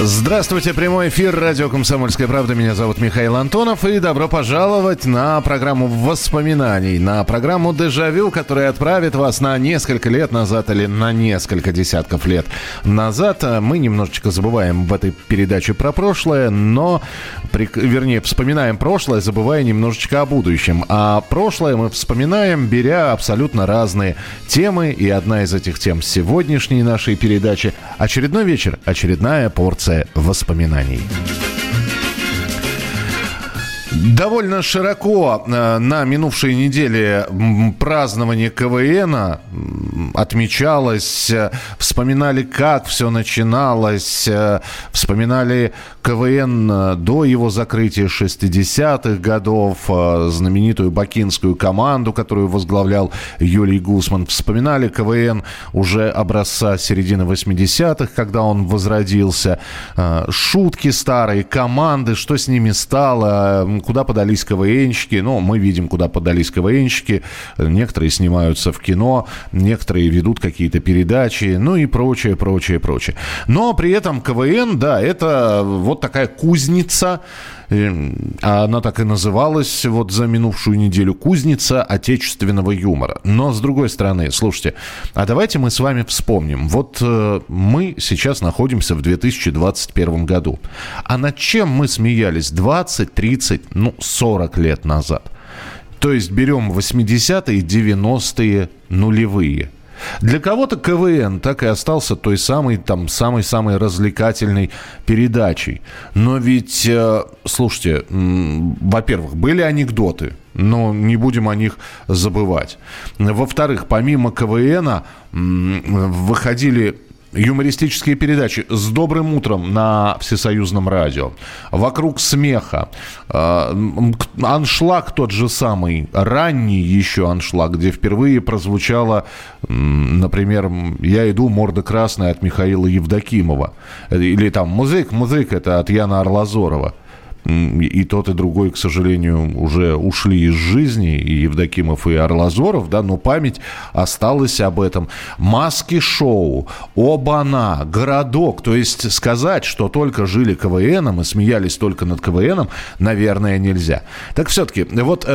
Здравствуйте, прямой эфир, радио «Комсомольская правда». Меня зовут Михаил Антонов, и добро пожаловать на программу воспоминаний, на программу «Дежавю», которая отправит вас на несколько лет назад или на несколько десятков лет назад. Мы немножечко забываем в этой передаче про прошлое, но, вернее, вспоминаем прошлое, забывая немножечко о будущем. А прошлое мы вспоминаем, беря абсолютно разные темы, и одна из этих тем сегодняшней нашей передачи. Очередной вечер, очередная порция воспоминаний. Довольно широко на минувшей неделе празднование КВНа отмечалось, вспоминали, как все начиналось, вспоминали КВН до его закрытия 60-х годов, знаменитую бакинскую команду, которую возглавлял Юлий Гусман, вспоминали КВН уже образца середины 80-х, когда он возродился, шутки старые, команды, что с ними стало, куда подались КВНщики. Ну, мы видим, куда подались КВНщики. Некоторые снимаются в кино, некоторые ведут какие-то передачи, ну и прочее, прочее, прочее. Но при этом КВН, да, это вот такая кузница, она так и называлась вот за минувшую неделю, кузница отечественного юмора. Но, с другой стороны, слушайте, а давайте мы с вами вспомним. Вот мы сейчас находимся в 2021 году. А над чем мы смеялись 20, 30, 40 лет назад? То есть берем 80-е, 90-е, нулевые. Для кого-то КВН так и остался той самой-самой развлекательной передачей. Но ведь, слушайте, во-первых, были анекдоты, но не будем о них забывать. Во-вторых, помимо КВНа выходили юмористические передачи «С добрым утром» на всесоюзном радио, «Вокруг смеха», «Аншлаг» тот же самый, ранний еще «Аншлаг», где впервые прозвучало, например, «Я иду, морда красная» от Михаила Евдокимова, или там «Музык, музык» это от Яна Арлазорова. И тот, и другой, к сожалению, уже ушли из жизни, и Евдокимов, и Арлазоров, да, но память осталась об этом. «Маски-шоу», «Обана», «Городок». То есть сказать, что только жили КВНом и смеялись только над КВНом, наверное, нельзя. Так все-таки, вот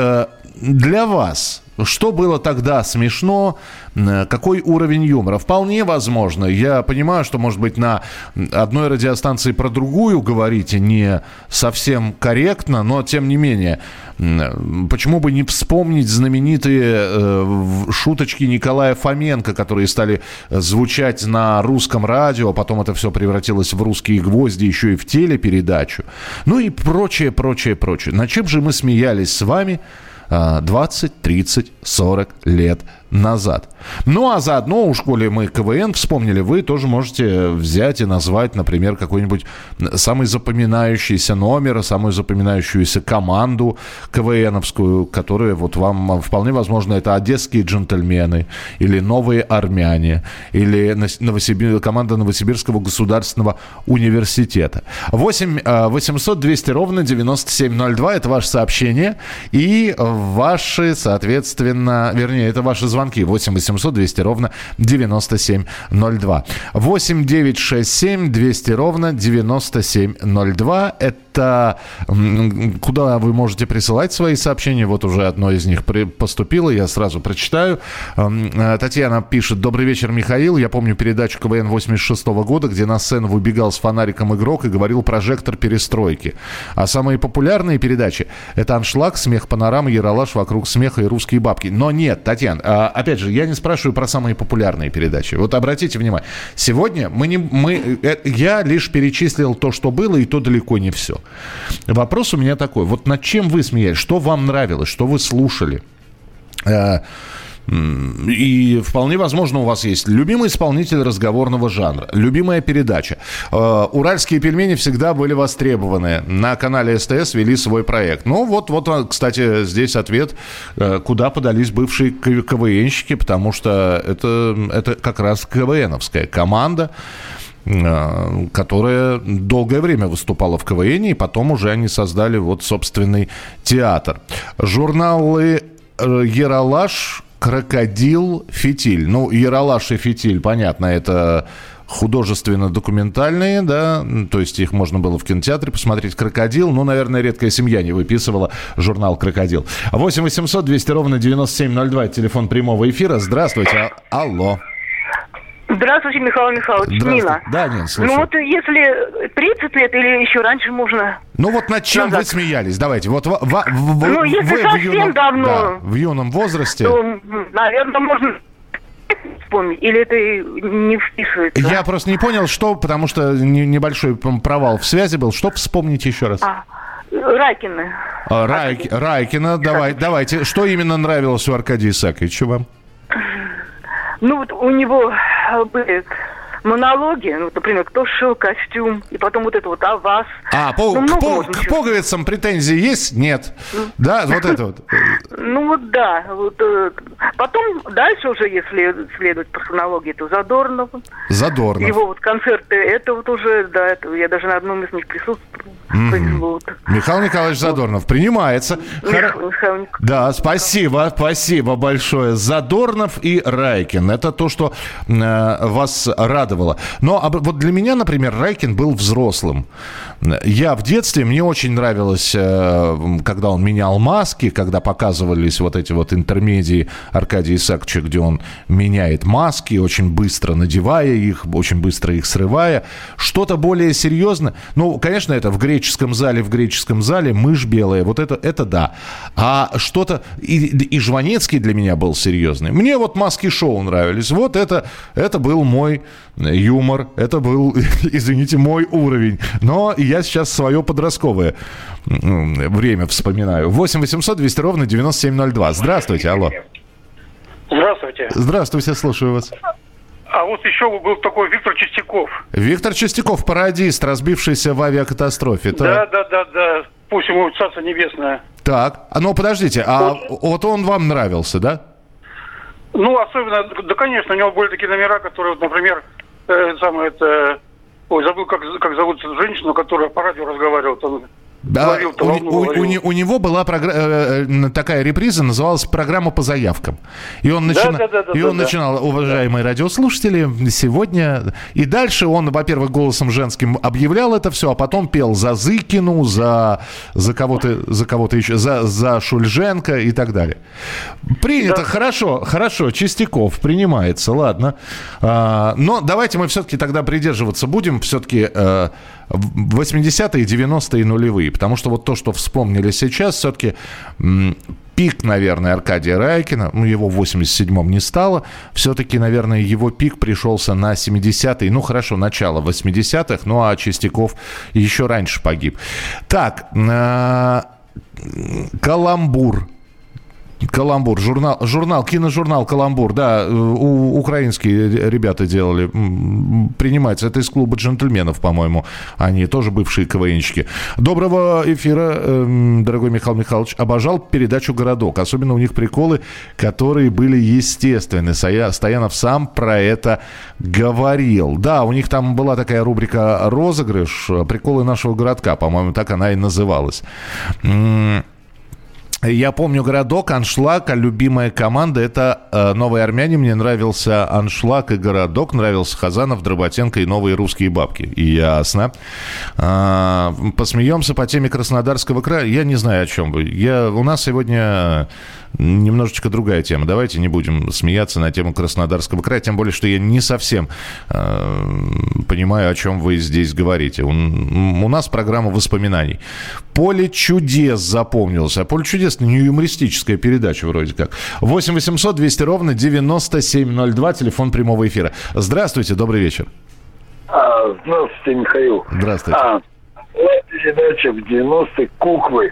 для вас... Что было тогда смешно? Какой уровень юмора? Вполне возможно. Я понимаю, что, может быть, на одной радиостанции про другую говорите не совсем корректно, но, тем не менее, почему бы не вспомнить знаменитые шуточки Николая Фоменко, которые стали звучать на русском радио, потом это все превратилось в «Русские гвозди», еще и в телепередачу. Ну и прочее, прочее, прочее. На чем же мы смеялись с вами 20, 30, 40 лет назад. Ну, а заодно, уж коли мы КВН вспомнили, вы тоже можете взять и назвать, например, какой-нибудь самый запоминающийся номер, самую запоминающуюся команду КВНовскую, которая вот вам, вполне возможно, это «Одесские джентльмены», или «Новые армяне», или команда Новосибирского государственного университета. 8 800 200 ровно 9702, это ваше сообщение, и ваши, соответственно, вернее, это ваши звонки. 8 800 200 ровно 9702. 8 9 6 7 200 ровно 9702. Это куда вы можете присылать свои сообщения. Вот уже одно из них поступило. Я сразу прочитаю. Татьяна пишет. Добрый вечер, Михаил. Я помню передачу КВН 86 года, где на сцену выбегал с фонариком игрок и говорил про «Прожектор перестройки». А самые популярные передачи – это «Аншлаг», «Смех панорамы», «Ералаш», «Вокруг смеха» и «Русские бабки». Но нет, Татьяна, опять же, я не спрашиваю про самые популярные передачи. Вот обратите внимание, сегодня я лишь перечислил то, что было, и то далеко не все. Вопрос у меня такой. Вот над чем вы смеялись? Что вам нравилось? Что вы слушали? И вполне возможно, у вас есть любимый исполнитель разговорного жанра, любимая передача. «Уральские пельмени» всегда были востребованы. На канале СТС вели свой проект. Ну, вот, кстати, здесь ответ, куда подались бывшие КВНщики, потому что это как раз КВНовская команда, которая долгое время выступала в КВН, и потом уже они создали вот собственный театр. Журналы «Ералаш», «Крокодил», «Фитиль». Ну, «Ералаш» и «Фитиль», понятно, это художественно-документальные, да, то есть их можно было в кинотеатре посмотреть. «Крокодил», ну, наверное, редкая семья не выписывала журнал «Крокодил». 8 800 200 ровно 9702, телефон прямого эфира. Здравствуйте, алло. Здравствуйте, Михаил Михайлович. Здравствуйте. Нина. Да, Нина, слушаю. Ну вот если 30 лет или еще раньше можно... Ну вот над чем назад вы смеялись? Давайте. Вот ну если совсем давно... Да, в юном возрасте... То, наверное, можно... Или это не вписывается? Я просто не понял, что... Потому что небольшой провал в связи был. Что вспомнить еще раз? Райкина. Райкина. Давайте. Что именно нравилось у Аркадия Исааковича вам? Ну вот у него были монологи, ну, например, кто шил костюм, и потом вот это вот «А вас». К пуговицам претензий есть? Нет. Да, вот это вот. Ну вот да. Потом дальше уже, если следовать по хронологии, то Задорнов. Его вот концерты, это вот уже, да, я даже на одном из них присутствовала. Михаил Николаевич Задорнов принимается. Да, спасибо большое. Задорнов и Райкин. Это то, что вас радовало. Но вот для меня, например, Райкин был взрослым. Я в детстве, мне очень нравилось, когда он менял маски, когда показывались вот эти вот интермедии Аркадия Исааковича, где он меняет маски, очень быстро надевая их, очень быстро их срывая. Что-то более серьезное. Ну, конечно, это в греческом зале мышь белая. Вот это да. А что-то... И Жванецкий для меня был серьезный. Мне вот «Маски-шоу» нравились. Вот это был мой юмор. Это был, извините, мой уровень. Но я сейчас свое подростковое время вспоминаю. 8 800 200 ровно 9702. Здравствуйте, алло. Здравствуйте. Здравствуйте, слушаю вас. А вот еще был такой Виктор Чистяков. Виктор Чистяков, пародист, разбившийся в авиакатастрофе. Да. Пусть ему царство небесное. Так, ну подождите, вот он вам нравился, да? Ну, особенно, да, конечно, у него были такие номера, которые, например, забыл, как зовут женщину, которая по радио разговаривала, там... Да, у него была такая реприза, называлась «Программа по заявкам». И он начинал: уважаемые радиослушатели, сегодня... И дальше он, во-первых, голосом женским объявлял это все, а потом пел за Зыкину, за кого-то еще, за Шульженко и так далее. Принято, да. Хорошо, Чистяков, принимается, ладно. Но давайте мы все-таки тогда придерживаться будем, все-таки... 80-е, 90-е, нулевые. Потому что вот то, что вспомнили сейчас, все-таки пик, наверное, Аркадия Райкина, ну, его в 87-м не стало, все-таки, наверное, его пик пришелся на 70-е, ну, хорошо, начало 80-х, ну, а Чистяков еще раньше погиб. Так, «Каламбур», киножурнал «Каламбур», да, украинские ребята делали, принимается, это из клуба джентльменов, по-моему, они тоже бывшие КВНщики. Доброго эфира, дорогой Михаил Михайлович, обожал передачу «Городок», особенно у них приколы, которые были естественны, Стоянов сам про это говорил. Да, у них там была такая рубрика «Розыгрыш», «Приколы нашего городка», по-моему, так она и называлась. Я помню «Городок», «Аншлаг», а любимая команда – это «Новые армяне». Мне нравился «Аншлаг» и «Городок», нравился Хазанов, Дроботенко и «Новые русские бабки». Ясно. Посмеемся по теме Краснодарского края. Я не знаю, о чем вы. У нас сегодня немножечко другая тема. Давайте не будем смеяться на тему Краснодарского края, тем более, что я не совсем понимаю, о чем вы здесь говорите. У нас программа воспоминаний. «Поле чудес» запомнилось. А «Поле чудес» — не юмористическая передача вроде как. 8 800 200 ровно 9702, телефон прямого эфира. Здравствуйте, добрый вечер. Здравствуйте, Михаил. Здравствуйте. Была передача в 90-е «Куклы».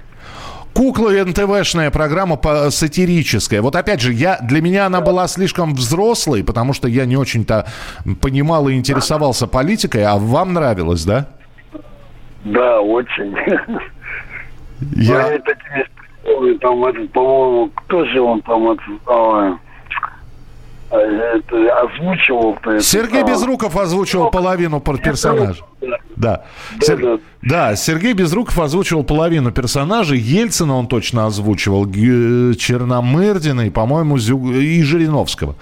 Куклы НТВшная программа сатирическая. Вот опять же, для меня она была слишком взрослой, потому что я не очень-то понимал и интересовался политикой, а вам нравилось, да? Да, очень. Я такими там, по-моему, кто же он там озвучивал-то? Сергей Безруков озвучивал половину персонажа. Да. Да, Сергей Безруков озвучивал половину персонажей. Ельцина он точно озвучивал. Черномырдина и, по-моему, и Жириновского.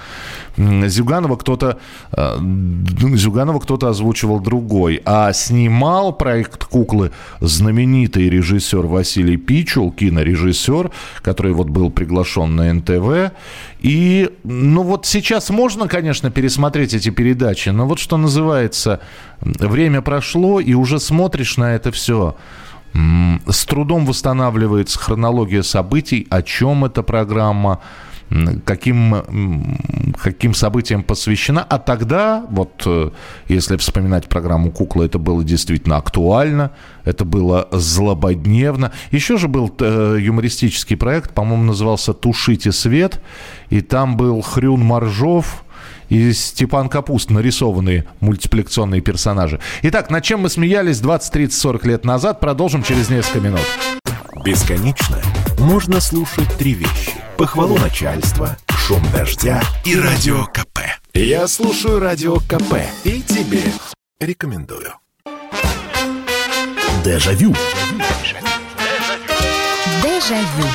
Зюганова кто-то озвучивал другой. А снимал проект «Куклы» знаменитый режиссер Василий Пичул, кинорежиссер, который вот был приглашен на НТВ. И, ну вот сейчас можно, конечно, пересмотреть эти передачи, но вот что называется, время прошло, и уже смотришь на это все. С трудом восстанавливается хронология событий, о чем эта программа, каким событиям посвящена. А тогда, вот если вспоминать программу «Кукла», это было действительно актуально, это было злободневно. Еще же был юмористический проект, по-моему, назывался «Тушите свет», и там был Хрюн Моржов и Степан Капуст, нарисованные мультипликационные персонажи. Итак, над чем мы смеялись 20, 30, 40 лет назад, продолжим через несколько минут. Бесконечно можно слушать три вещи. Похвалу начальства, шум дождя и Радио КП. Я слушаю Радио КП и тебе рекомендую. Дежавю. Дежавю.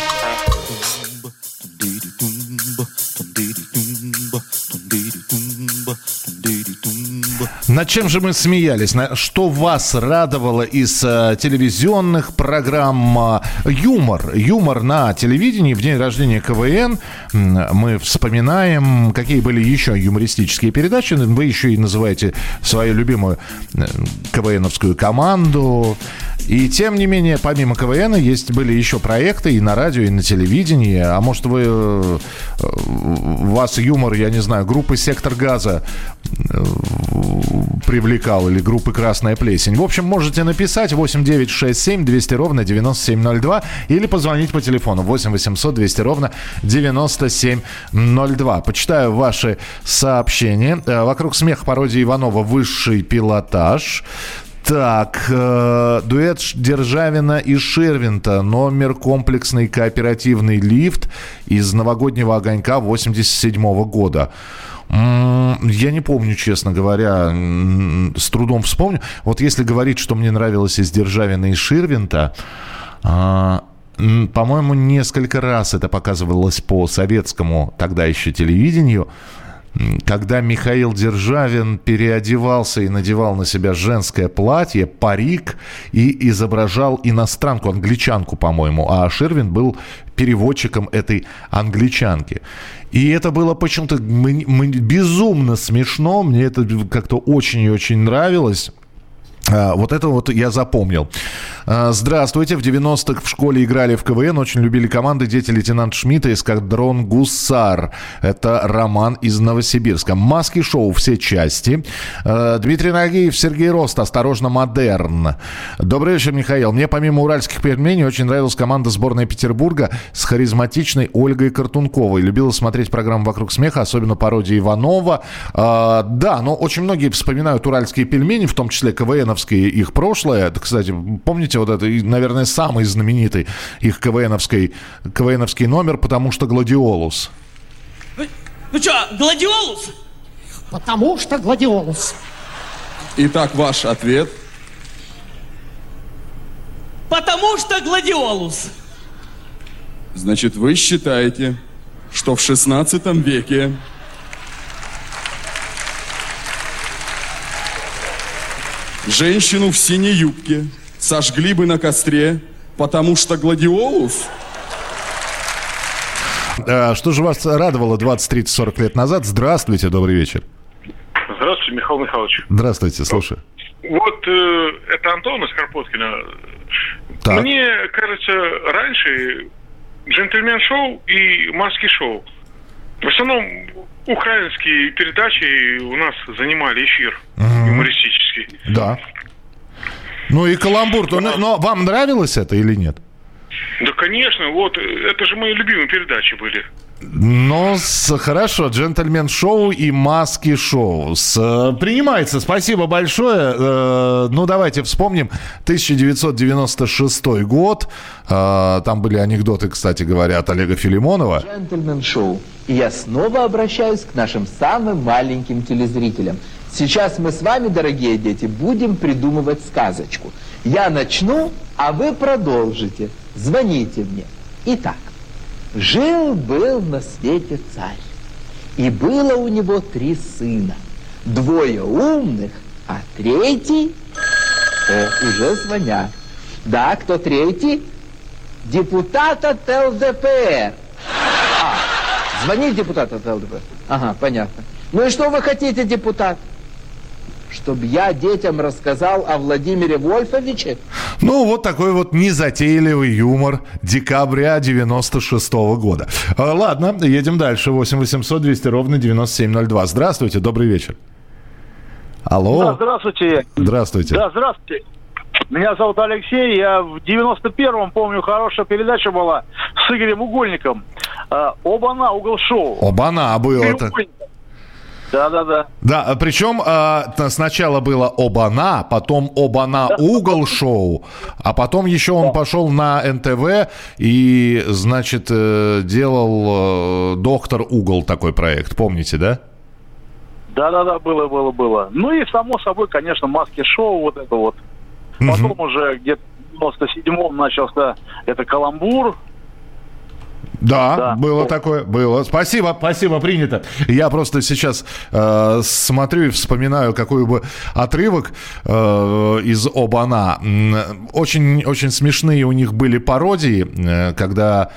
Над чем же мы смеялись? Что вас радовало из телевизионных программ? Юмор. Юмор на телевидении. В день рождения КВН мы вспоминаем, какие были еще юмористические передачи. Вы еще и называете свою любимую КВНовскую команду. И тем не менее, помимо КВН, были еще проекты и на радио, и на телевидении. А может, вас юмор, я не знаю, группы «Сектор газа» привлекал или группы «Красная плесень». В общем, можете написать 8-967-200-97-02 или позвонить по телефону 8-800-200-97-02. Почитаю ваши сообщения. «Вокруг смеха» пародия Иванова «Высший пилотаж». Так, дуэт Державина и Шервинта, номер «Комплексный кооперативный лифт» из «Новогоднего огонька» 1987 года. Я не помню, честно говоря, с трудом вспомню. Вот если говорить, что мне нравилось из Державина и Шервинта, по-моему, несколько раз это показывалось по советскому тогда еще телевидению, когда Михаил Державин переодевался и надевал на себя женское платье, парик и изображал иностранку, англичанку, по-моему. А Шервин был переводчиком этой англичанки. И это было почему-то безумно смешно. Мне это как-то очень и очень нравилось. Вот это вот я запомнил. Здравствуйте. В 90-х в школе играли в КВН. Очень любили команды «Дети лейтенанта Шмидта» и «Эскадрон Гусар». Это Роман из Новосибирска. «Маски-шоу» все части. Дмитрий Нагиев, Сергей Рост. «Осторожно, модерн». Добрый вечер, Михаил. Мне помимо «Уральских пельменей» очень нравилась команда сборной Петербурга с харизматичной Ольгой Картунковой. Любила смотреть программу «Вокруг смеха», особенно пародии Иванова. Да, но очень многие вспоминают «Уральские пельмени», в том числе КВН. Их прошлое, кстати, помните вот это, наверное, самый знаменитый их КВНовский номер, потому что «Гладиолус». Ну что, «Гладиолус»? Потому что «Гладиолус». Итак, ваш ответ. Потому что «Гладиолус». Значит, вы считаете, что в 16 веке женщину в синей юбке сожгли бы на костре, потому что «Гладиолус»? Что же вас радовало 20, 30, 40 лет назад? Здравствуйте, добрый вечер. Здравствуйте, Михаил Михайлович. Здравствуйте, слушаю. Вот это Антон из Карпоткина. Так. Мне кажется, раньше «Джентльмен-шоу» и «Маски-шоу». В основном украинские передачи у нас занимали эфир юмористический. Да. Ну и «Каламбур». Но вам нравилось это или нет? Да, конечно, вот, это же мои любимые передачи были. Ну, хорошо, джентльмен-шоу и маски-шоу. Принимается, спасибо большое. Ну, давайте вспомним 1996 год. Там были анекдоты, кстати говоря, от Олега Филимонова. Джентльмен-шоу. И я снова обращаюсь к нашим самым маленьким телезрителям. Сейчас мы с вами, дорогие дети, будем придумывать сказочку. Я начну, а вы продолжите. Звоните мне. Итак. Жил-был на свете царь, и было у него 3 сына, 2 умных, а третий... уже звонят. Да, кто третий? Депутат от ЛДПР. Звонит депутат от ЛДПР. Ага, понятно. Ну и что вы хотите, депутат? Чтобы я детям рассказал о Владимире Вольфовиче? Ну, вот такой вот незатейливый юмор декабря 96-го года. Ладно, едем дальше. 8 800 200 ровно 9702. Здравствуйте, добрый вечер. Алло. Да, здравствуйте. Здравствуйте. Да, здравствуйте. Меня зовут Алексей. Я в 91-м, помню, хорошая передача была с Игорем Угольником. Оба-на, угол шоу. Оба-на, было-то. Да-да-да. Да, причем сначала было «Оба-на», потом «Оба-на угол шоу», а потом еще он пошел на НТВ и, значит, делал «Доктор Угол» такой проект, помните, да? Да-да-да, было. Ну и, само собой, конечно, «Маски-шоу», вот это вот. Потом уже где-то в 97-м начался это «Каламбур». Да, да, было такое, было. Спасибо, принято. Я просто сейчас смотрю и вспоминаю какой бы отрывок из «Оба-на». Очень, очень смешные у них были пародии, когда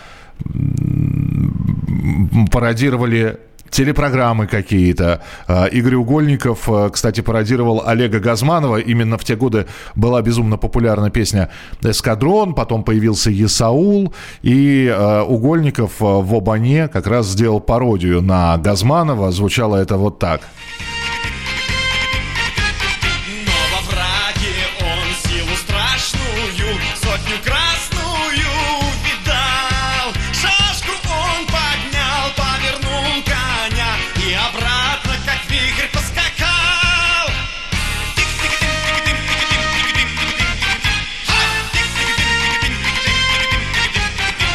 пародировали... телепрограммы какие-то. Игорь Угольников, кстати, пародировал Олега Газманова. Именно в те годы была безумно популярна песня «Эскадрон», потом появился «Есаул», и Угольников в «Оба-не» как раз сделал пародию на Газманова. Звучало это вот так.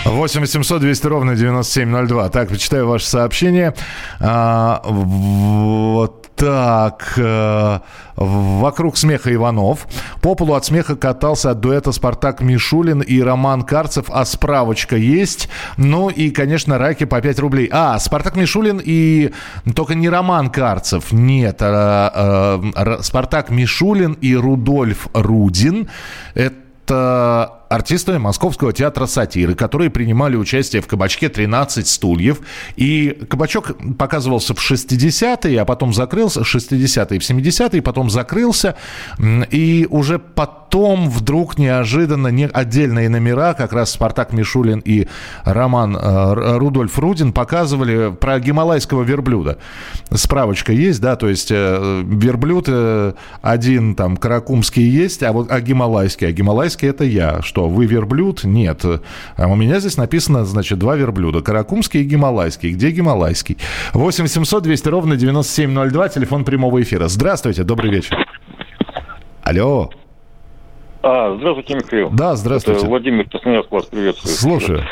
+8 800 200 ровно 9702. Так, почитаю ваше сообщение. Вот так. «Вокруг смеха» Иванов. По полу от смеха катался от дуэта «Спартак Мишулин» и Роман Карцев. А справочка есть. Ну и, конечно, раки по 5 рублей. А, «Спартак Мишулин» и... Только не Роман Карцев. Нет. «Спартак Мишулин» и Рудольф Рудин. Это... артисты Московского театра сатиры, которые принимали участие в кабачке «13 стульев». И кабачок показывался в 60-е, а потом закрылся, в 60-е, в 70-е, потом закрылся. И уже потом вдруг неожиданно отдельные номера, как раз «Спартак Мишулин» и Рудольф Рудин показывали про гималайского верблюда. Справочка есть, да, то есть верблюд один, там, каракумский есть, а вот а гималайский это я, что вы верблюд? Нет. А у меня здесь написано, значит, 2 верблюда. Каракумский и гималайский. Где гималайский? 8 700 200 ровно 9702. Телефон прямого эфира. Здравствуйте. Добрый вечер. Алло. Здравствуйте, Михаил. Да, здравствуйте. Это Владимир Красноярск вас приветствует. Слушаю.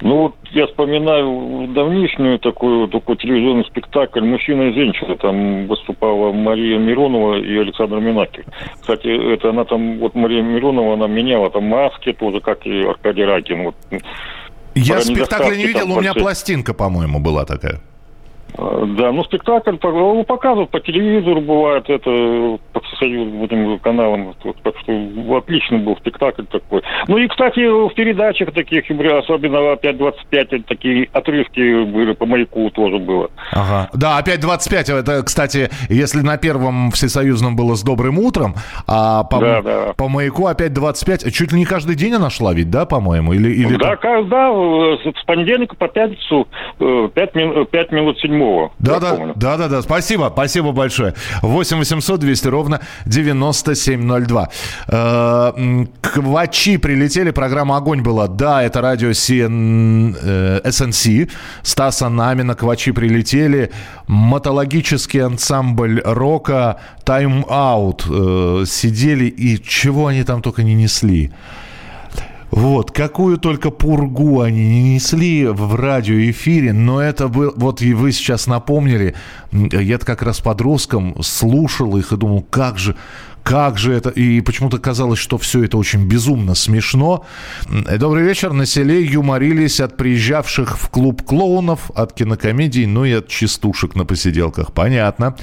Ну, вот я вспоминаю давнишнюю такой телевизионный спектакль «Мужчина и женщина». Там выступала Мария Миронова и Александр Минаки. Кстати, это она там, вот Мария Миронова, она меняла там маски тоже, как и Аркадий Райкин. Вот. Я спектакля не видел, у меня пластинка, по-моему, была такая. Да, ну спектакль показывают по телевизору, бывает, это по союзным каналам, так что отлично был спектакль такой. Ну и, кстати, в передачах таких, особенно «Опять 25», такие отрывки были, по «Маяку» тоже было. Ага. Да, «Опять 25», это, кстати, если на первом всесоюзном было «С добрым утром», а по «Маяку» «Опять 25», чуть ли не каждый день она шла ведь, да, по-моему? Или да, с понедельника по пятницу 5 минут 7. Да, помню. Спасибо большое. 8 800 200 ровно 9702. Квачи прилетели, программа «Огонь» была. Да, это радио СНС. Стаса Намина, квачи прилетели. Мотологический ансамбль рока «Тайм-аут». Сидели и чего они там только не несли. Вот, какую только пургу они не несли в радиоэфире, но это было, вот и вы сейчас напомнили, я-то как раз подростком слушал их и думал, как же это, и почему-то казалось, что все это очень безумно смешно. Добрый вечер, на селе юморились от приезжавших в клуб клоунов, от кинокомедий, ну и от частушек на посиделках, понятно.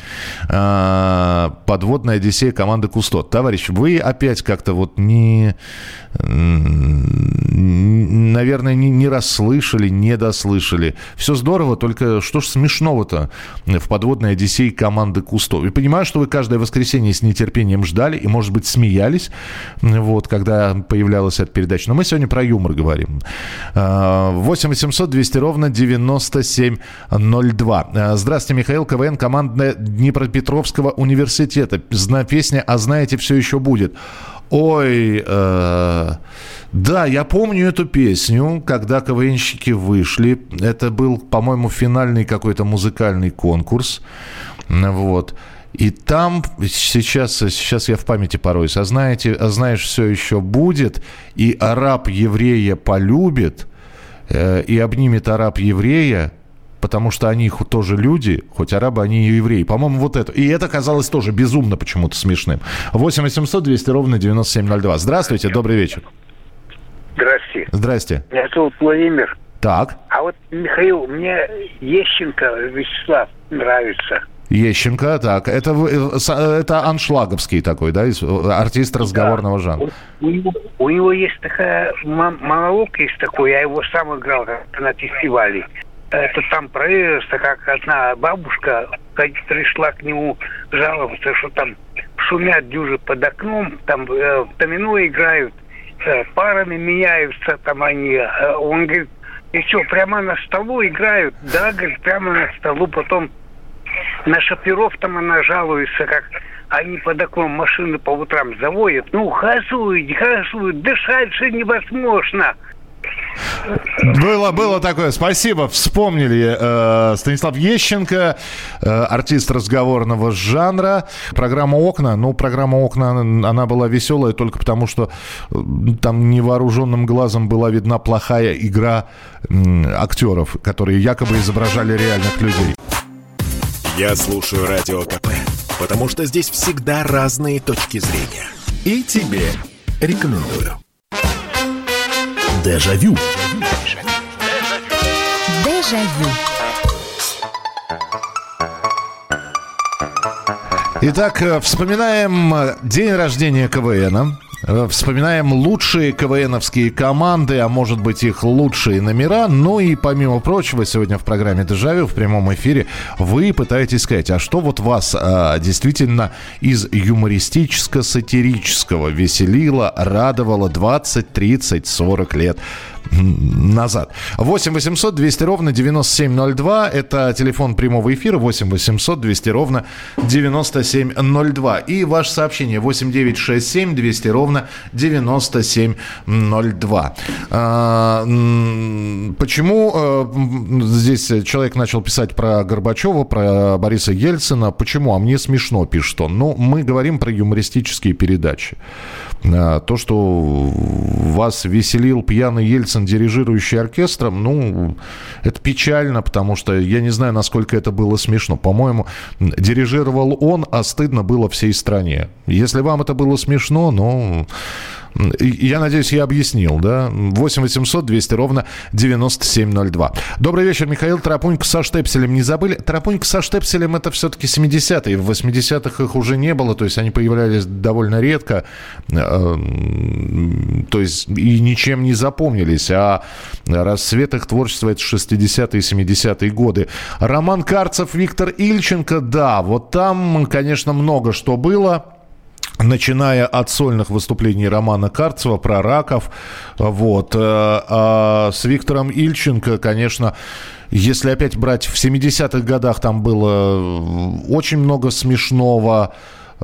Подводная одиссея команды Кустот. Товарищ, вы опять как-то вот не... Наверное, не расслышали, не дослышали. Все здорово, только что ж смешного-то в подводной одиссее команды Кустов. И понимаю, что вы каждое воскресенье с нетерпением ждали и, может быть, смеялись, вот, когда появлялась эта передача. Но мы сегодня про юмор говорим. 8 800 200 ровно 9702. Здравствуйте, Михаил. КВН команда Днепропетровского университета. Песня «А знаете, все еще будет». Ой, да, я помню эту песню, когда КВНщики вышли. Это был, по-моему, финальный какой-то музыкальный конкурс. Вот. И там сейчас я в памяти пороюсь. А знаешь, все еще будет, и араб еврея полюбит, и обнимет араб еврея. Потому что они тоже люди, хоть арабы, они и евреи. По-моему, вот это. И это казалось тоже безумно почему-то смешным. 8 800 200 ровно 9702. Здравствуйте, добрый вечер. Здрасте. Меня зовут Владимир. Так. А вот, Михаил, мне Ещенко Вячеслав нравится. Ещенко, так. Это аншлаговский такой, да, артист разговорного жанра. У него есть такая... Монолог есть такой, я его сам играл на фестивале. Это там проверился, как одна бабушка пришла к нему жаловаться, что там шумят дюжи под окном, там домино играют, парами меняются там они. Он говорит, и что, прямо на столу играют? Да, говорит, прямо на столу. Потом на шоферов там она жалуется, как они под окном машины по утрам заводят. Ну, газуют, дышать же невозможно. Было такое. Спасибо. Вспомнили. Станислав Ещенко, артист разговорного жанра. Программа «Окна». Ну, программа «Окна», она была веселая только потому, что там невооруженным глазом была видна плохая игра актеров, которые якобы изображали реальных людей. Я слушаю Радио КП, потому что здесь всегда разные точки зрения. И тебе рекомендую. Дежавю. Итак, вспоминаем день рождения КВНа. Вспоминаем лучшие КВНовские команды, а может быть их лучшие номера. Ну и помимо прочего, сегодня в программе «Дежавю» в прямом эфире вы пытаетесь сказать, а что вот вас действительно из юмористическо-сатирического веселило, радовало 20, 30, 40 лет назад. 8 800 200 ровно 9702. Это телефон прямого эфира. 8 800 200 ровно 9702. И ваше сообщение 8 9 6 7 200 ровно 9702. Почему здесь человек начал писать про Горбачева, про Бориса Ельцина? Почему? А мне смешно, пишет он. Ну, мы говорим про юмористические передачи. То, что вас веселил пьяный Ельцин, дирижирующий оркестром, ну, это печально, потому что я не знаю, насколько это было смешно. По-моему, дирижировал он, а стыдно было всей стране. Если вам это было смешно, ну... Я надеюсь, я объяснил, да? 8 800 200 ровно 9702. Добрый вечер, Михаил. Тропуньку со штепселем не забыли? Тропуньку со штепселем — это все-таки 70-е. В 80-х их уже не было, то есть они появлялись довольно редко, то есть и ничем не запомнились. А расцвет их творчества — это 60-е и 70-е годы. Роман Карцев, Виктор Ильченко, да, вот там, конечно, много что было. Начиная от сольных выступлений Романа Карцева про раков. Вот. А с Виктором Ильченко, конечно, если опять брать в 70-х годах, там было очень много смешного.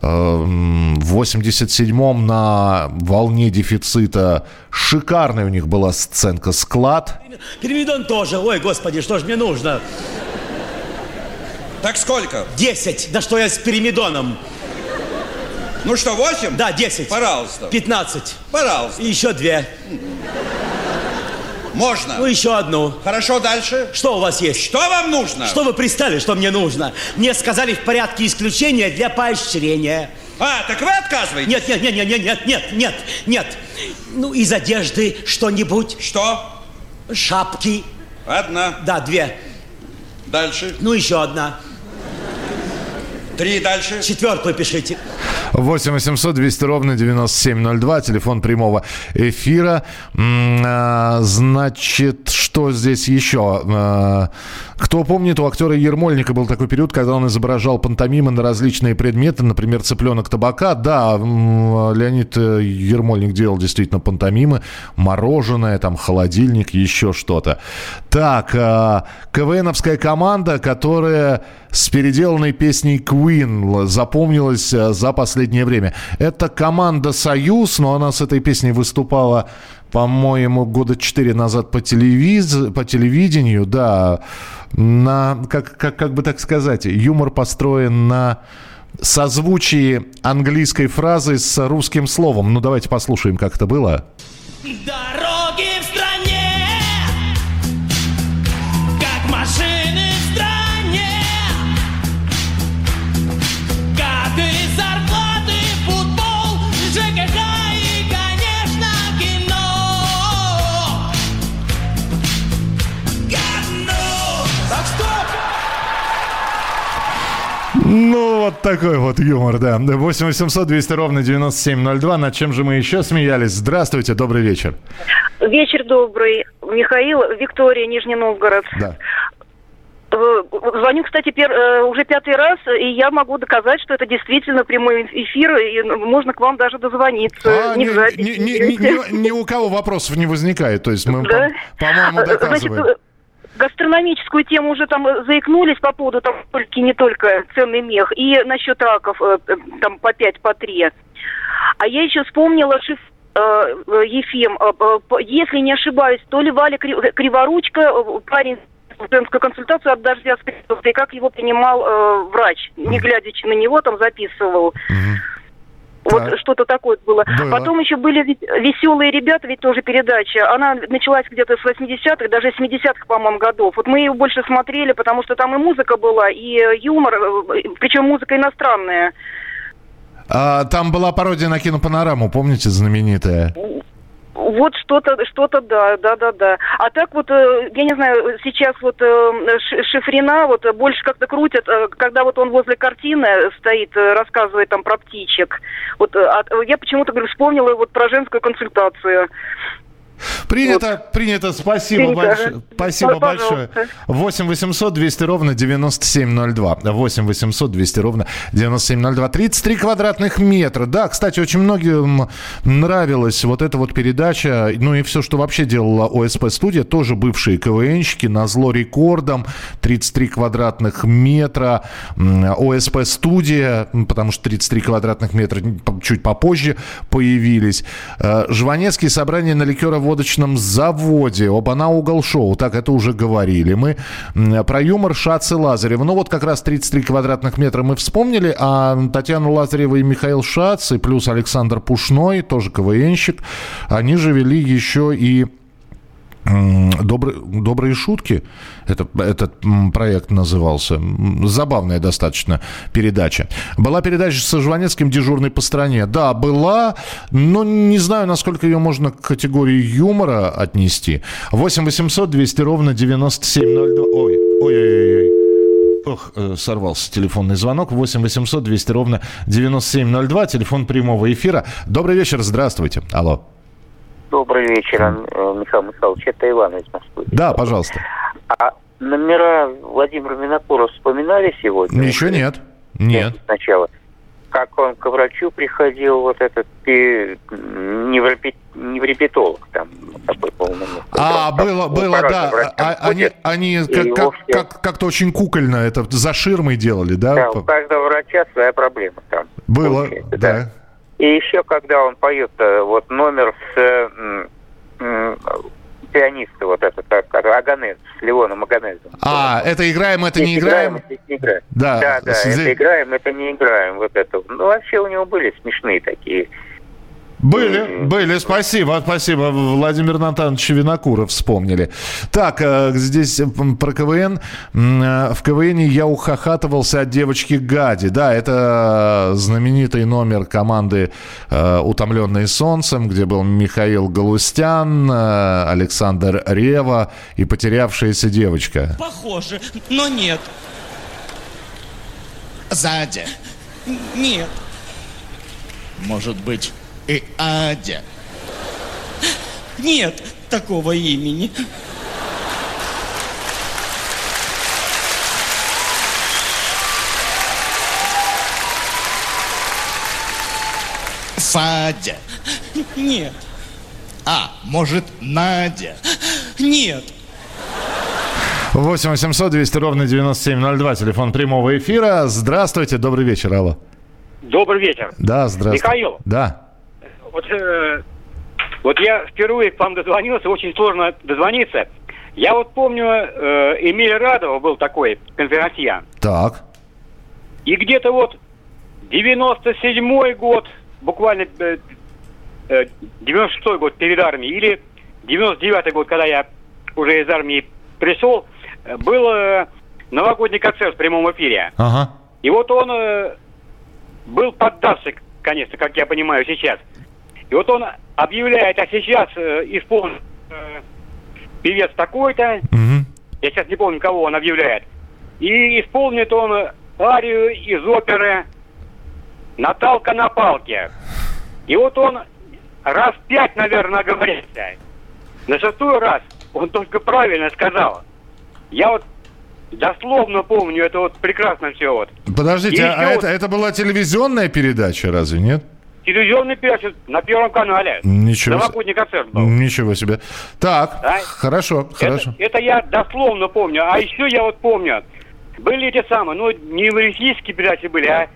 В 87-м на волне дефицита шикарная у них была сценка «Склад». Переведен тоже. Ой, господи, что ж мне нужно? Так сколько? 10. Да что я с пиримидоном? Ну что, 8? Да, 10. Пожалуйста. 15. Пожалуйста. И еще 2. Можно? Ну, еще одну. Хорошо, дальше. Что у вас есть? Что вам нужно? Что вы пристали, что мне нужно? Мне сказали в порядке исключения для поощрения. А, так вы отказываетесь? Нет. Ну, из одежды что-нибудь. Что? Шапки. Одна. Да, 2. Дальше. Ну, еще одна. 3 дальше. 4 пишите. 8-800-200-97-02, телефон прямого эфира. Значит, что здесь еще? Кто помнит, у актера Ермольника был такой период, когда он изображал пантомимы на различные предметы, например, цыпленок табака. Да, Леонид Ермольник делал действительно пантомимы, мороженое, там, холодильник, еще что-то. Так, КВНовская команда, которая с переделанной песней Queen запомнилась за последнее время. Это команда «Союз», но она с этой песней выступала, по-моему, года 4 назад по телевидению, да, на, как бы так сказать, юмор построен на созвучии английской фразы с русским словом. Ну, давайте послушаем, как это было. Дороги в стране, как машины в стране, как и зарплаты, футбол, ЖКХ и, конечно, кино. Говно! Так стоп! Ну, вот такой вот юмор, да. 8-800-200-97-02. Над чем же мы еще смеялись? Здравствуйте, добрый вечер. Вечер добрый. Михаил, Виктория, Нижний Новгород. Да. Звоню, кстати, уже 5-й раз, и я могу доказать, что это действительно прямой эфир, и можно к вам даже дозвониться. Ни у кого вопросов не возникает, то есть мы, да? по-моему, доказываем. Значит, гастрономическую тему уже там заикнулись по поводу там только и не только ценный мех, и насчет раков там по 5, по 3. А я еще вспомнила Ефим, если не ошибаюсь, то ли Валя Криворучка, парень, женскую консультацию от дождя спрятался, и как его принимал врач, не глядя на него, там записывал. Вот так. Что-то такое было. Потом еще были «Веселые ребята», ведь тоже передача. Она началась где-то с 80-х, даже 70-х, по-моему, годов. Вот мы ее больше смотрели, потому что там и музыка была, и юмор, причем музыка иностранная. А, там была пародия на «Кинопанораму», помните, знаменитая? Вот что-то, да. А так вот, я не знаю, сейчас вот Шифрина вот больше как-то крутят, когда вот он возле картины стоит, рассказывает там про птичек. Вот я почему-то, говорю, вспомнила вот про женскую консультацию. Принято, спасибо большое. Спасибо большое. 8-800-200-97-02. 8-800-200-97-02. 33 квадратных метра. Да, кстати, очень многим нравилась вот эта вот передача. Ну и все, что вообще делала ОСП-студия, тоже бывшие КВНщики. Назло рекордом. 33 квадратных метра. ОСП-студия, потому что 33 квадратных метра чуть попозже появились. Жванецкие собрания на ликероводочном заводе. Оба-на угол шоу. Так, это уже говорили. Мы про юмор Шац и Лазарев. Ну, вот как раз 33 квадратных метра мы вспомнили. А Татьяну Лазареву и Михаил Шац, и плюс Александр Пушной, тоже КВНщик, они же вели еще и «Добрые шутки». Этот проект назывался. Забавная достаточно передача. Была передача со Жванецким «Дежурный по стране». Да, была, но не знаю, насколько ее можно к категории юмора отнести. 8-800-200-97-02. Ох, сорвался телефонный звонок. 8-800-200-97-02. Телефон прямого эфира. Добрый вечер, здравствуйте. Алло. Добрый вечер, Михаил Михайлович, это Иван из Москвы. Да, пожалуйста. А номера Владимира Винокурова вспоминали сегодня? Еще нет. Нет. Сначала. Как он к врачу приходил, вот этот невропетолог там. Такой, а, было, да. Они как-то очень кукольно это за ширмой делали, да? Да, у каждого врача своя проблема там. Было, да. Да. И еще, когда он поет вот номер с пианиста, вот этот, Аганез, с Леоном Аганезом. А, это играем, это не играем? Играем. Да, это играем, это не играем. Вот это. Ну, вообще у него были смешные такие... Были, спасибо. Владимир Натанович Винокуров вспомнили. Так, здесь про КВН. В КВН я ухахатывался от девочки Гади. Да, это знаменитый номер команды «Утомленные солнцем», где был Михаил Галустян, Александр Рева и потерявшаяся девочка. Похоже, но нет. Сзади. Нет. Может быть... И Адя. Нет такого имени. Фадя. Нет. А, может, Надя? Нет. 8-800-200-97-02, телефон прямого эфира. Здравствуйте, добрый вечер, алло. Добрый вечер. Да, здравствуйте. Михаил. Да. Вот я впервые к вам дозвонился, очень сложно дозвониться. Я вот помню, Эмиль Радов был такой, конферансье. Так. И где-то вот 97-й год, буквально 96-й год перед армией, или 99-й год, когда я уже из армии пришел, был новогодний концерт в прямом эфире. Ага. И вот он был поддавший, конечно, как я понимаю сейчас. И вот он объявляет, а сейчас исполнен певец такой-то, я сейчас не помню, кого он объявляет, и исполнит он арию из оперы «Наталка на палке». И вот он раз 5, наверное, оговорился. На 6-й раз он только правильно сказал. Я вот дословно помню, это вот прекрасно все вот. Подождите, это была телевизионная передача, разве нет? Телевизионный передача на Первом канале. Ничего себе. Новогодний концерт был. Ничего себе. Так, да? Хорошо. Это я дословно помню. А еще я вот помню, были эти самые, не юмористические передачи были, а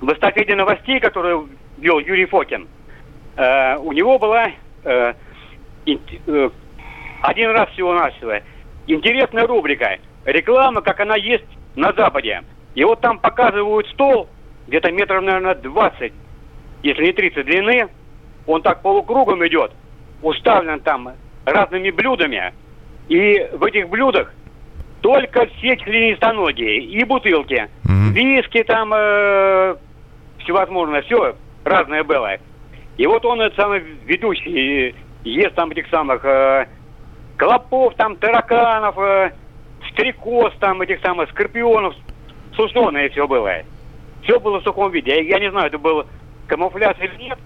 в эстафете новостей, которую вел Юрий Фокин. У него была один раз всего-навсего интересная рубрика «Реклама, как она есть на Западе». И вот там показывают стол, где-то метров, наверное, 20, если не 30 длины. Он так полукругом идет, уставлен там разными блюдами. И в этих блюдах только все членистоногие и бутылки, виски там, всевозможное, все разное было. И вот он, этот самый ведущий, ест там этих самых клопов, там тараканов, стрекоз, там этих самых скорпионов, сушеное все было. Все было в сухом виде. Я не знаю, это был камуфляж или нет.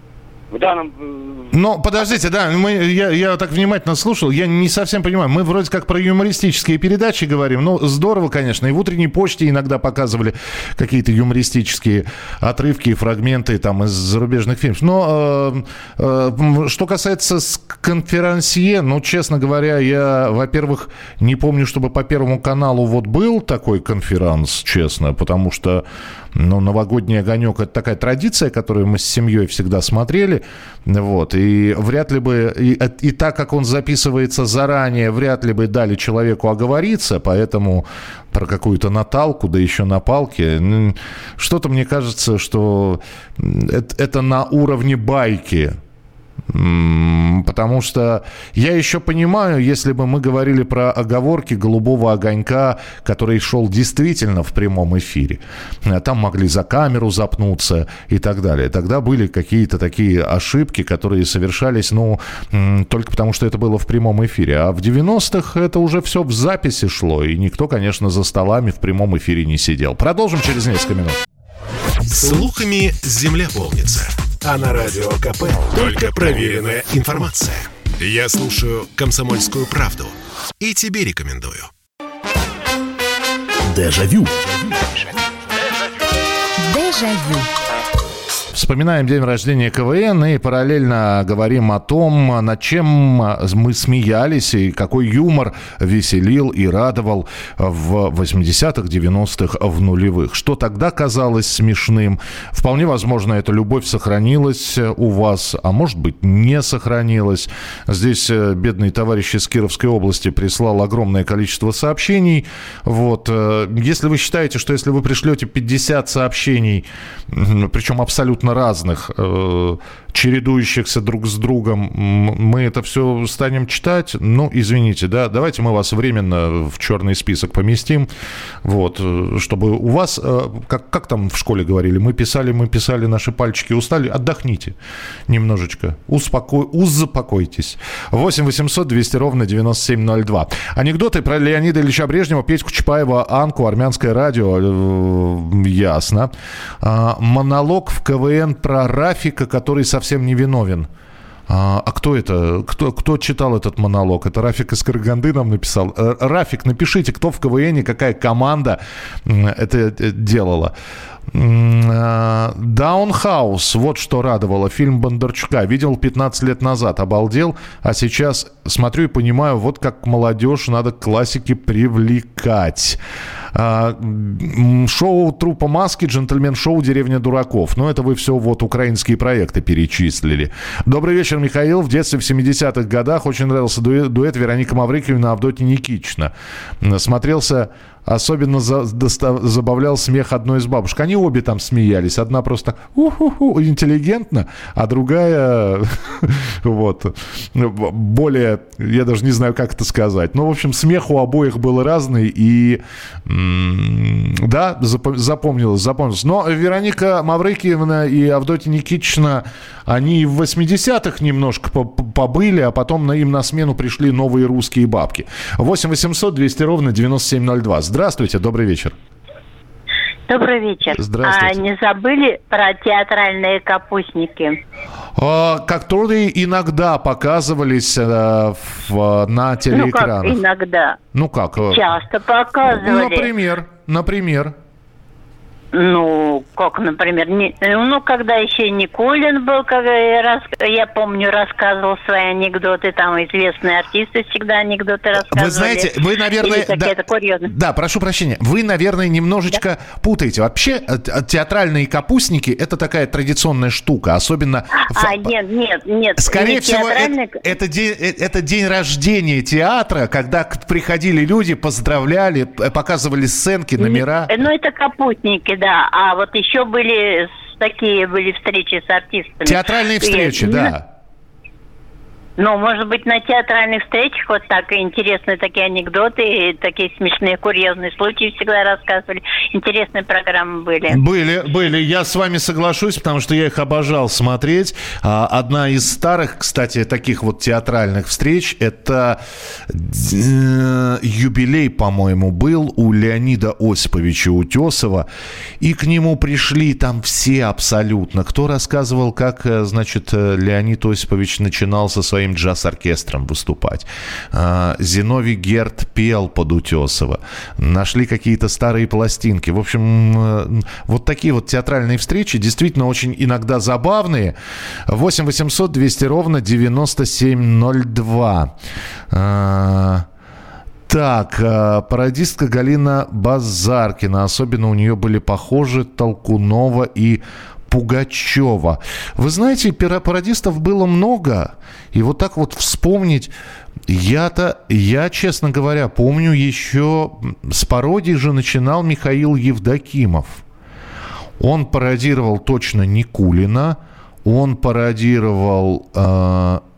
В данном... Но подождите, да, я так внимательно слушал, я не совсем понимаю. Мы вроде как про юмористические передачи говорим. Ну, здорово, конечно. И в «Утренней почте» иногда показывали какие-то юмористические отрывки и фрагменты там из зарубежных фильмов. Но что касается конферансье, честно говоря, я, во-первых, не помню, чтобы по Первому каналу вот был такой конферанс, честно, потому что «Новогодний огонек» — это такая традиция, которую мы с семьей всегда смотрели. Вот. И вряд ли бы... И так как он записывается заранее, вряд ли бы дали человеку оговориться. Поэтому про какую-то Наталку, да еще на палке... Что-то мне кажется, что это на уровне байки. Потому что я еще понимаю, если бы мы говорили про оговорки «Голубого огонька», который шел действительно в прямом эфире. Там могли за камеру запнуться и так далее. Тогда были какие-то такие ошибки, которые совершались, только потому что это было в прямом эфире. А в 90-х это уже все в записи шло, и никто, конечно, за столами в прямом эфире не сидел. Продолжим через несколько минут. Слухами земля полнится. А на Радио КП только проверенная информация. Я слушаю «Комсомольскую правду» и тебе рекомендую. Дежавю. вспоминаем день рождения КВН и параллельно говорим о том, над чем мы смеялись и какой юмор веселил и радовал в 80-х, 90-х, в нулевых. Что тогда казалось смешным? Вполне возможно, эта любовь сохранилась у вас, а может быть, не сохранилась. Здесь бедный товарищ из Кировской области прислал огромное количество сообщений. Вот. Если вы считаете, что если вы пришлете 50 сообщений, причем абсолютно разных, чередующихся друг с другом, мы это все станем читать, ну, извините, да, давайте мы вас временно в черный список поместим, вот, чтобы у вас, как там в школе говорили, мы писали, наши пальчики устали, отдохните немножечко, успокойтесь. 8 800 200 ровно 9702. Анекдоты про Леонида Ильича Брежнева, Петьку Чапаева, Анку, Армянское радио, ясно. Монолог в КВН про Рафика, который совсем не виновен. А кто это? Кто читал этот монолог? Это Рафик из Караганды нам написал. Рафик, напишите, кто в КВН, какая команда это делала. «Даунхаус». Вот что радовало. Фильм Бондарчука. Видел 15 лет назад. Обалдел. А сейчас смотрю и понимаю, вот как молодежь надо к классике привлекать. Шоу труппа «Маски», джентльмен-шоу «Деревня дураков». Ну, это вы все вот украинские проекты перечислили. Добрый вечер, Михаил. В детстве в 70-х годах очень нравился дуэт Вероника Маврикиевна, Авдотья Никитична. Смотрелся... Особенно забавлял смех одной из бабушек. Они обе там смеялись. Одна просто интеллигентно, а другая вот более, я даже не знаю, как это сказать. Ну, в общем, смех у обоих был разный. И да, запомнилось. Но Вероника Маврикиевна и Авдотья Никитична, они в 80-х немножко побыли, а потом им на смену пришли новые русские бабки. 8 800 200 ровно 9702. Здравствуйте, добрый вечер. Добрый вечер. Здравствуйте. А не забыли про театральные капустники? Которые иногда показывались на телеэкранах. Ну как иногда? Ну как? Часто показывали. Например? Ну, как, например, когда еще Никулин был, я помню, рассказывал свои анекдоты, там известные артисты всегда анекдоты рассказывали. Вы знаете, вы, наверное... Да, прошу прощения, вы, наверное, немножечко путаете. Вообще, театральные капустники – это такая традиционная штука, особенно... Нет. Скорее всего, это день рождения театра, когда приходили люди, поздравляли, показывали сценки, номера. Ну, это капустники. Да, а вот еще были встречи с артистами. Театральные встречи, да. Ну, может быть, на театральных встречах вот так интересные такие анекдоты, такие смешные, курьезные случаи всегда рассказывали. Интересные программы были. Были. Я с вами соглашусь, потому что я их обожал смотреть. Одна из старых, кстати, таких вот театральных встреч, это юбилей, по-моему, был у Леонида Осиповича Утесова. И к нему пришли там все абсолютно. Кто рассказывал, как, значит, Леонид Осипович начинал со своим джаз-оркестром выступать. Зиновий Герд пел под Утесова. Нашли какие-то старые пластинки. В общем, вот такие вот театральные встречи действительно очень иногда забавные. 8 800 200 ровно 9702. Так, пародистка Галина Базаркина. Особенно у нее были похожи Толкунова и Пугачева. Вы знаете, пародистов было много. И вот так вот вспомнить... Я, честно говоря, помню еще... С пародий же начинал Михаил Евдокимов. Он пародировал точно Никулина. Он пародировал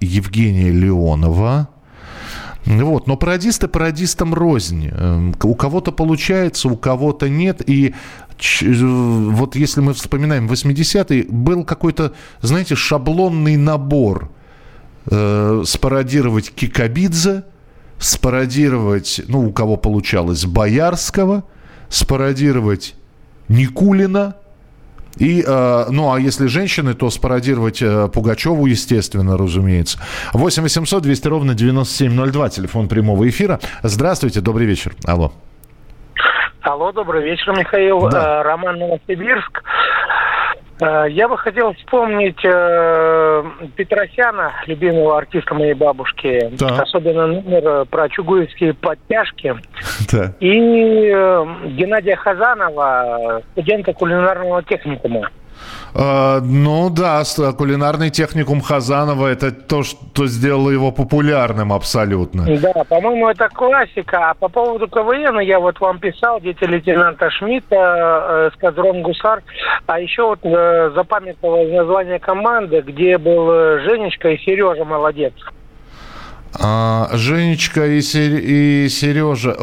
Евгения Леонова. Вот, но пародисты пародистам рознь. У кого-то получается, у кого-то нет. И вот если мы вспоминаем 80-е, был какой-то, знаете, шаблонный набор. Спародировать Кикабидзе, спародировать, у кого получалось, Боярского, спародировать Никулина. И, а если женщины, то спародировать Пугачеву, естественно, разумеется. 8 800 200 ровно 9702, телефон прямого эфира. Здравствуйте, добрый вечер. Алло, добрый вечер, Михаил. Да. Роман, Новосибирск. Я бы хотел вспомнить Петросяна, любимого артиста моей бабушки. Да. Особенно номер про чугуевские подтяжки. Да. И Геннадия Хазанова, студента кулинарного техникума. Ну да, кулинарный техникум Хазанова — это то, что сделало его популярным абсолютно. Да, по-моему, это классика. А по поводу КВН я вот вам писал, дети лейтенанта Шмидта, эскадрон гусар. А еще вот запамятовалось название команды, где был Женечка и Сережа Молодец. Женечка и Сережа.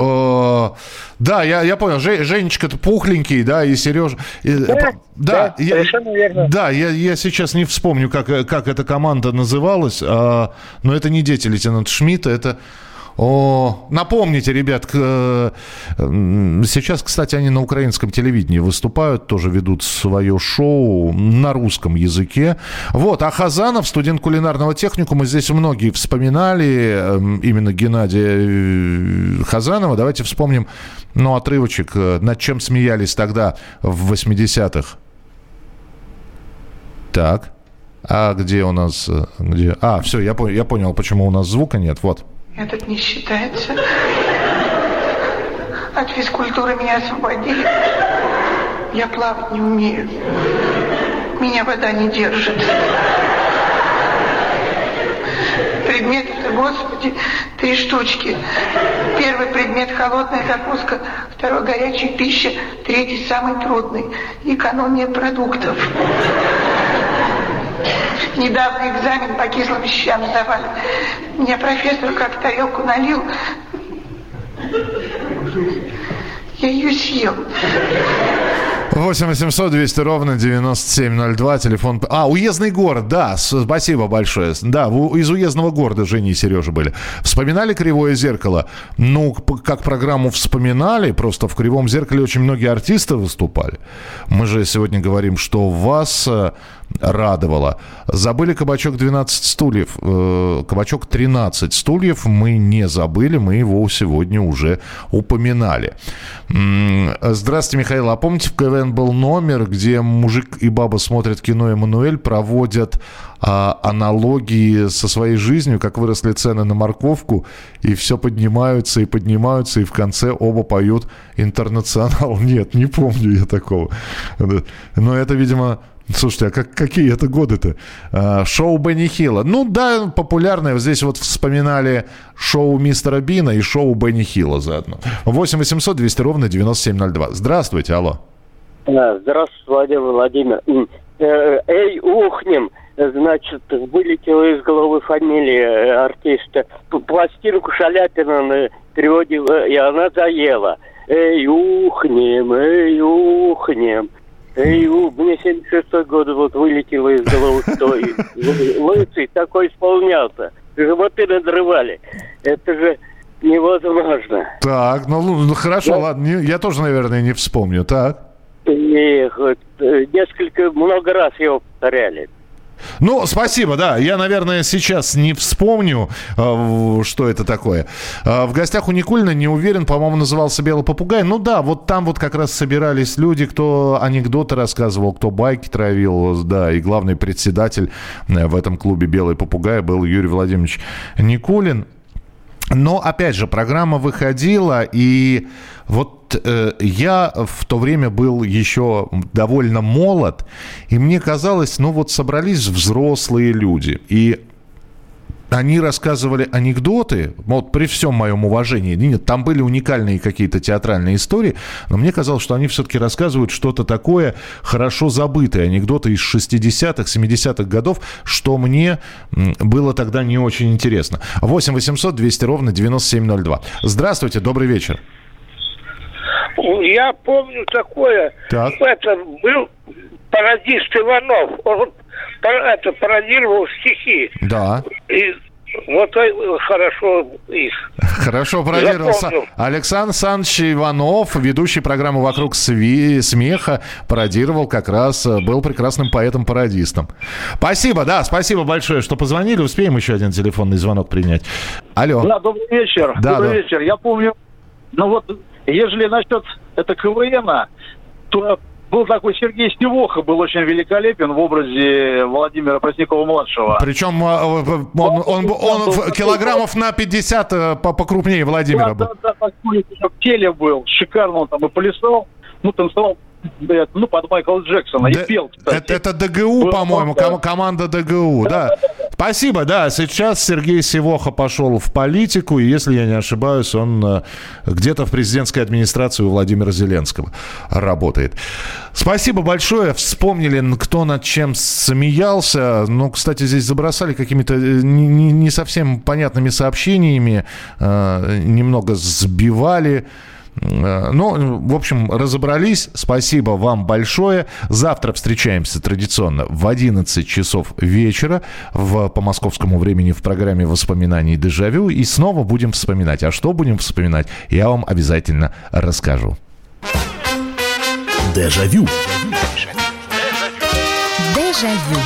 Да, я понял. Женечка-то пухленький, да, и Сережа. Да, совершенно верно. Да, я сейчас не вспомню, как эта команда называлась, но это не дети лейтенанта Шмидта, это... Напомните, ребят, сейчас, кстати, они на украинском телевидении выступают, тоже ведут свое шоу на русском языке. Вот, а Хазанов, студент кулинарного техникума, здесь многие вспоминали именно Геннадия Хазанова. Давайте вспомним, ну, отрывочек, над чем смеялись тогда в 80-х. Так, а где у нас... Где? А, все, я понял, почему у нас звука нет, вот. Этот не считается. От физкультуры меня освободили. Я плавать не умею. Меня вода не держит. Предметы-то, господи, 3 штучки. Первый предмет — холодная закуска. Второй — горячая пища. Третий — самый трудный — экономия продуктов. Недавно экзамен по кислым щам сдавали. Меня профессор как тарелку налил. Я ее съел. 8-800-200-97-02, телефон... уездный город, да, спасибо большое. Да, из уездного города Женя и Сережа были. Вспоминали «Кривое зеркало»? Ну, как программу вспоминали, просто в «Кривом зеркале» очень многие артисты выступали. Мы же сегодня говорим, что вас радовало. Забыли «Кабачок 12 стульев». «Кабачок 13 стульев» мы не забыли, мы его сегодня уже упоминали. Здравствуйте, Михаил. А помните, в КВН был номер, где мужик и баба смотрят кино «Эммануэль», проводят аналогии со своей жизнью, как выросли цены на морковку, и все поднимаются и поднимаются, и в конце оба поют «Интернационал». Нет, не помню я такого. Но это, видимо... Слушайте, а какие это годы-то? Шоу Бенни Хилла. Ну да, популярное. Здесь вот вспоминали шоу Мистера Бина и шоу Бенни Хилла заодно. 8-800-200-97-02. Здравствуйте, алло. Здравствуйте, Владимир Владимирович. Эй, ухнем. Значит, вылетела из головы фамилия артиста. Пластинку Шаляпина переводил, и она заела. Эй, ухнем, эй, ухнем. Мне 76-й год вот вылетело из головы, что Лысый такой исполнялся. Животы надрывали. Это же невозможно. Так, ну хорошо, да. Ладно. Я тоже, наверное, не вспомню, так? Много раз его повторяли. Ну, спасибо, да. Я, наверное, сейчас не вспомню, что это такое. В гостях у Никулина, не уверен, по-моему, назывался «Белый попугай». Ну да, вот там вот как раз собирались люди, кто анекдоты рассказывал, кто байки травил, да. И главный председатель в этом клубе «Белый попугай» был Юрий Владимирович Никулин. Но, опять же, программа выходила, и вот я в то время был еще довольно молод, и мне казалось, ну вот собрались взрослые люди, и они рассказывали анекдоты, вот при всем моем уважении, нет, там были уникальные какие-то театральные истории, но мне казалось, что они все-таки рассказывают что-то такое хорошо забытое, анекдоты из 60-х, 70-х годов, что мне было тогда не очень интересно. 8-800-200-97-02. Здравствуйте, добрый вечер. Я помню такое, это был пародист Иванов, он пародировал стихи. Да. И вот хорошо их. Хорошо пародировал. Александр Александрович Иванов, ведущий программы «Вокруг смеха», пародировал как раз, был прекрасным поэтом-пародистом. Спасибо, да, спасибо большое, что позвонили. Успеем еще один телефонный звонок принять. Алло. Да, добрый вечер. Да, добрый вечер. Я помню, ну вот, ежели насчет это КВН, то... был такой Сергей Стевоха, был очень великолепен в образе Владимира Преснякова-младшего. Причем он килограммов на 50 покрупнее Владимира был. Да, в теле был, шикарно он там и плясал, ну, танцевал. Ну, под Майкла Джексона. Да, и пел, кстати. Это ДГУ, по-моему, команда ДГУ, да. Спасибо, да. Сейчас Сергей Севоха пошел в политику, и, если я не ошибаюсь, он где-то в президентской администрации у Владимира Зеленского работает. Спасибо большое. Вспомнили, кто над чем смеялся. Ну, кстати, здесь забросали какими-то не совсем понятными сообщениями, немного сбивали. Ну, в общем, разобрались. Спасибо вам большое. Завтра встречаемся традиционно в 11 часов вечера по московскому времени в программе «Воспоминаний Дежавю». И снова будем вспоминать. А что будем вспоминать, я вам обязательно расскажу. Дежавю. Дежавю.